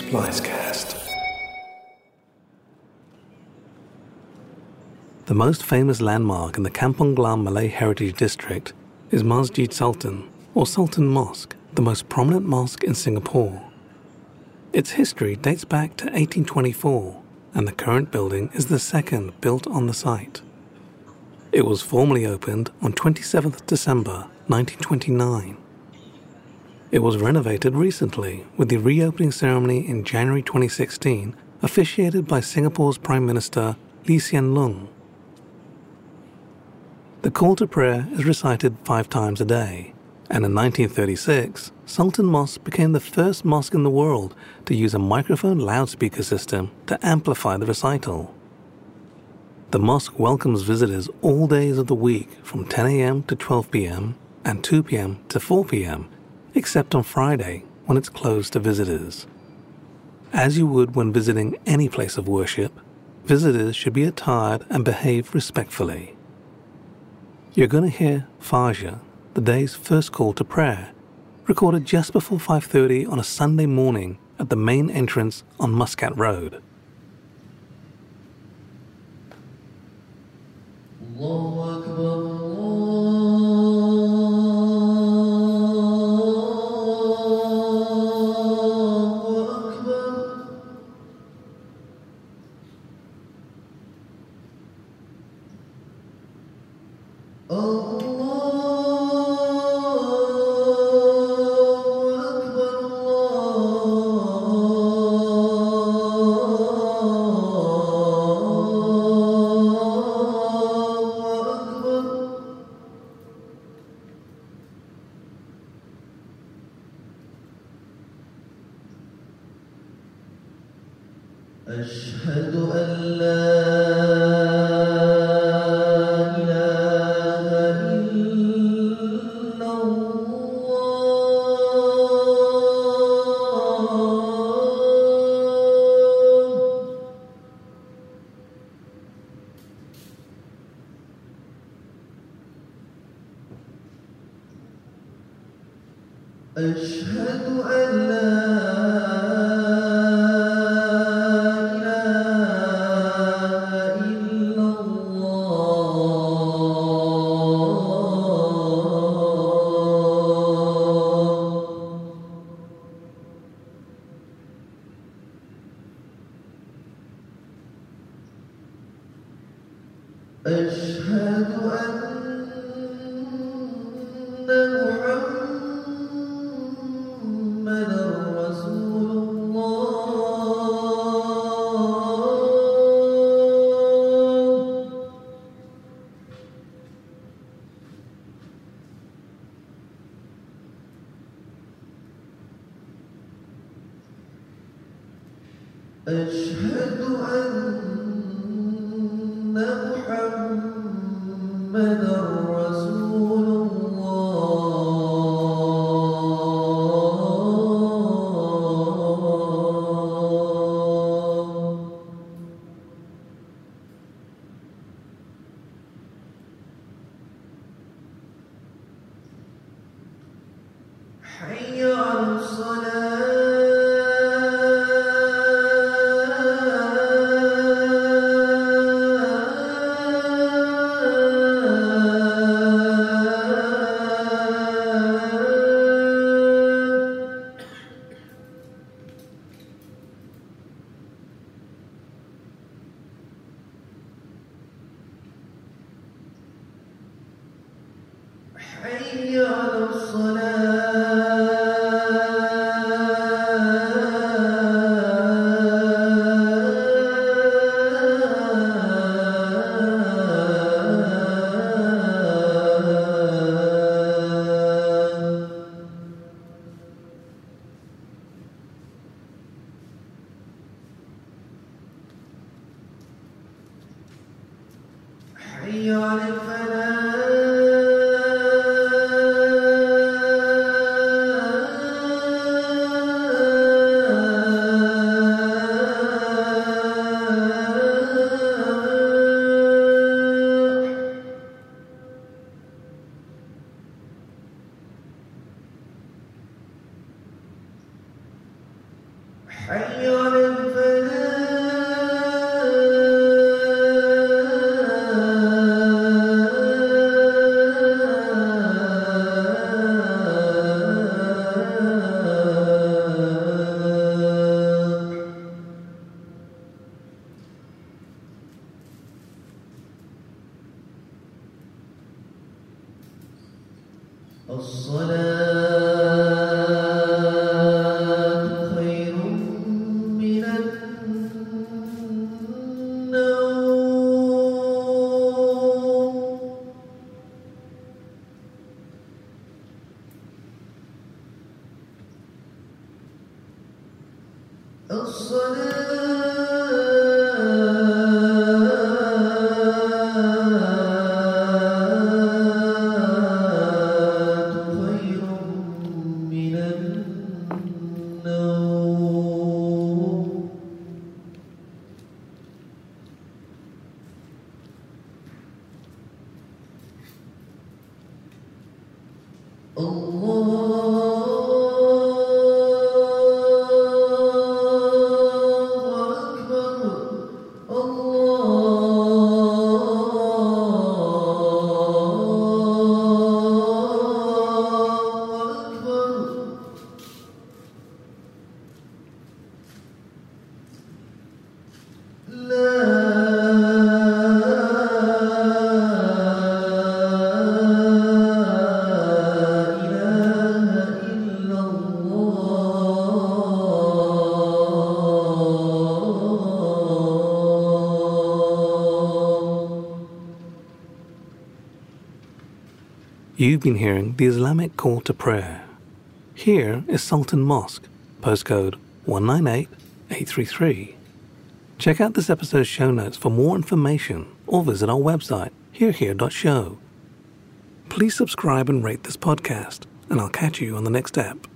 Splicecast. The most famous landmark in the Kampong Glam Malay Heritage District is Masjid Sultan, or Sultan Mosque, the most prominent mosque in Singapore. Its history dates back to 1824, and the current building is the second built on the site. It was formally opened on 27th December 1929. It was renovated recently, with the reopening ceremony in January 2016 officiated by Singapore's Prime Minister Lee Hsien Loong. The call to prayer is recited 5 times a day, and in 1936, Sultan Mosque became the first mosque in the world to use a microphone loudspeaker system to amplify the recital. The mosque welcomes visitors all days of the week from 10 a.m. to 12 p.m. and 2 p.m. to 4 p.m., except on Friday when it's closed to visitors. As you would when visiting any place of worship, visitors should be attired and behave respectfully. You're going to hear Fajr, the day's first call to prayer, recorded just before 5:30 on a Sunday morning at the main entrance on Muscat Road. Allahu Akbar. أشهد أن لا إله إلا الله أشهد أن لا أشهد أن محمدا رسول الله أشهد أن محمد رسول الله حي على الصلاة حي على الصلاة حي على الفلاح You've been hearing the Islamic Call to Prayer. Here is Sultan Mosque, postcode 198833. Check out this episode's show notes for more information or visit our website, hearhere.show. Please subscribe and rate this podcast, and I'll catch you on the next app.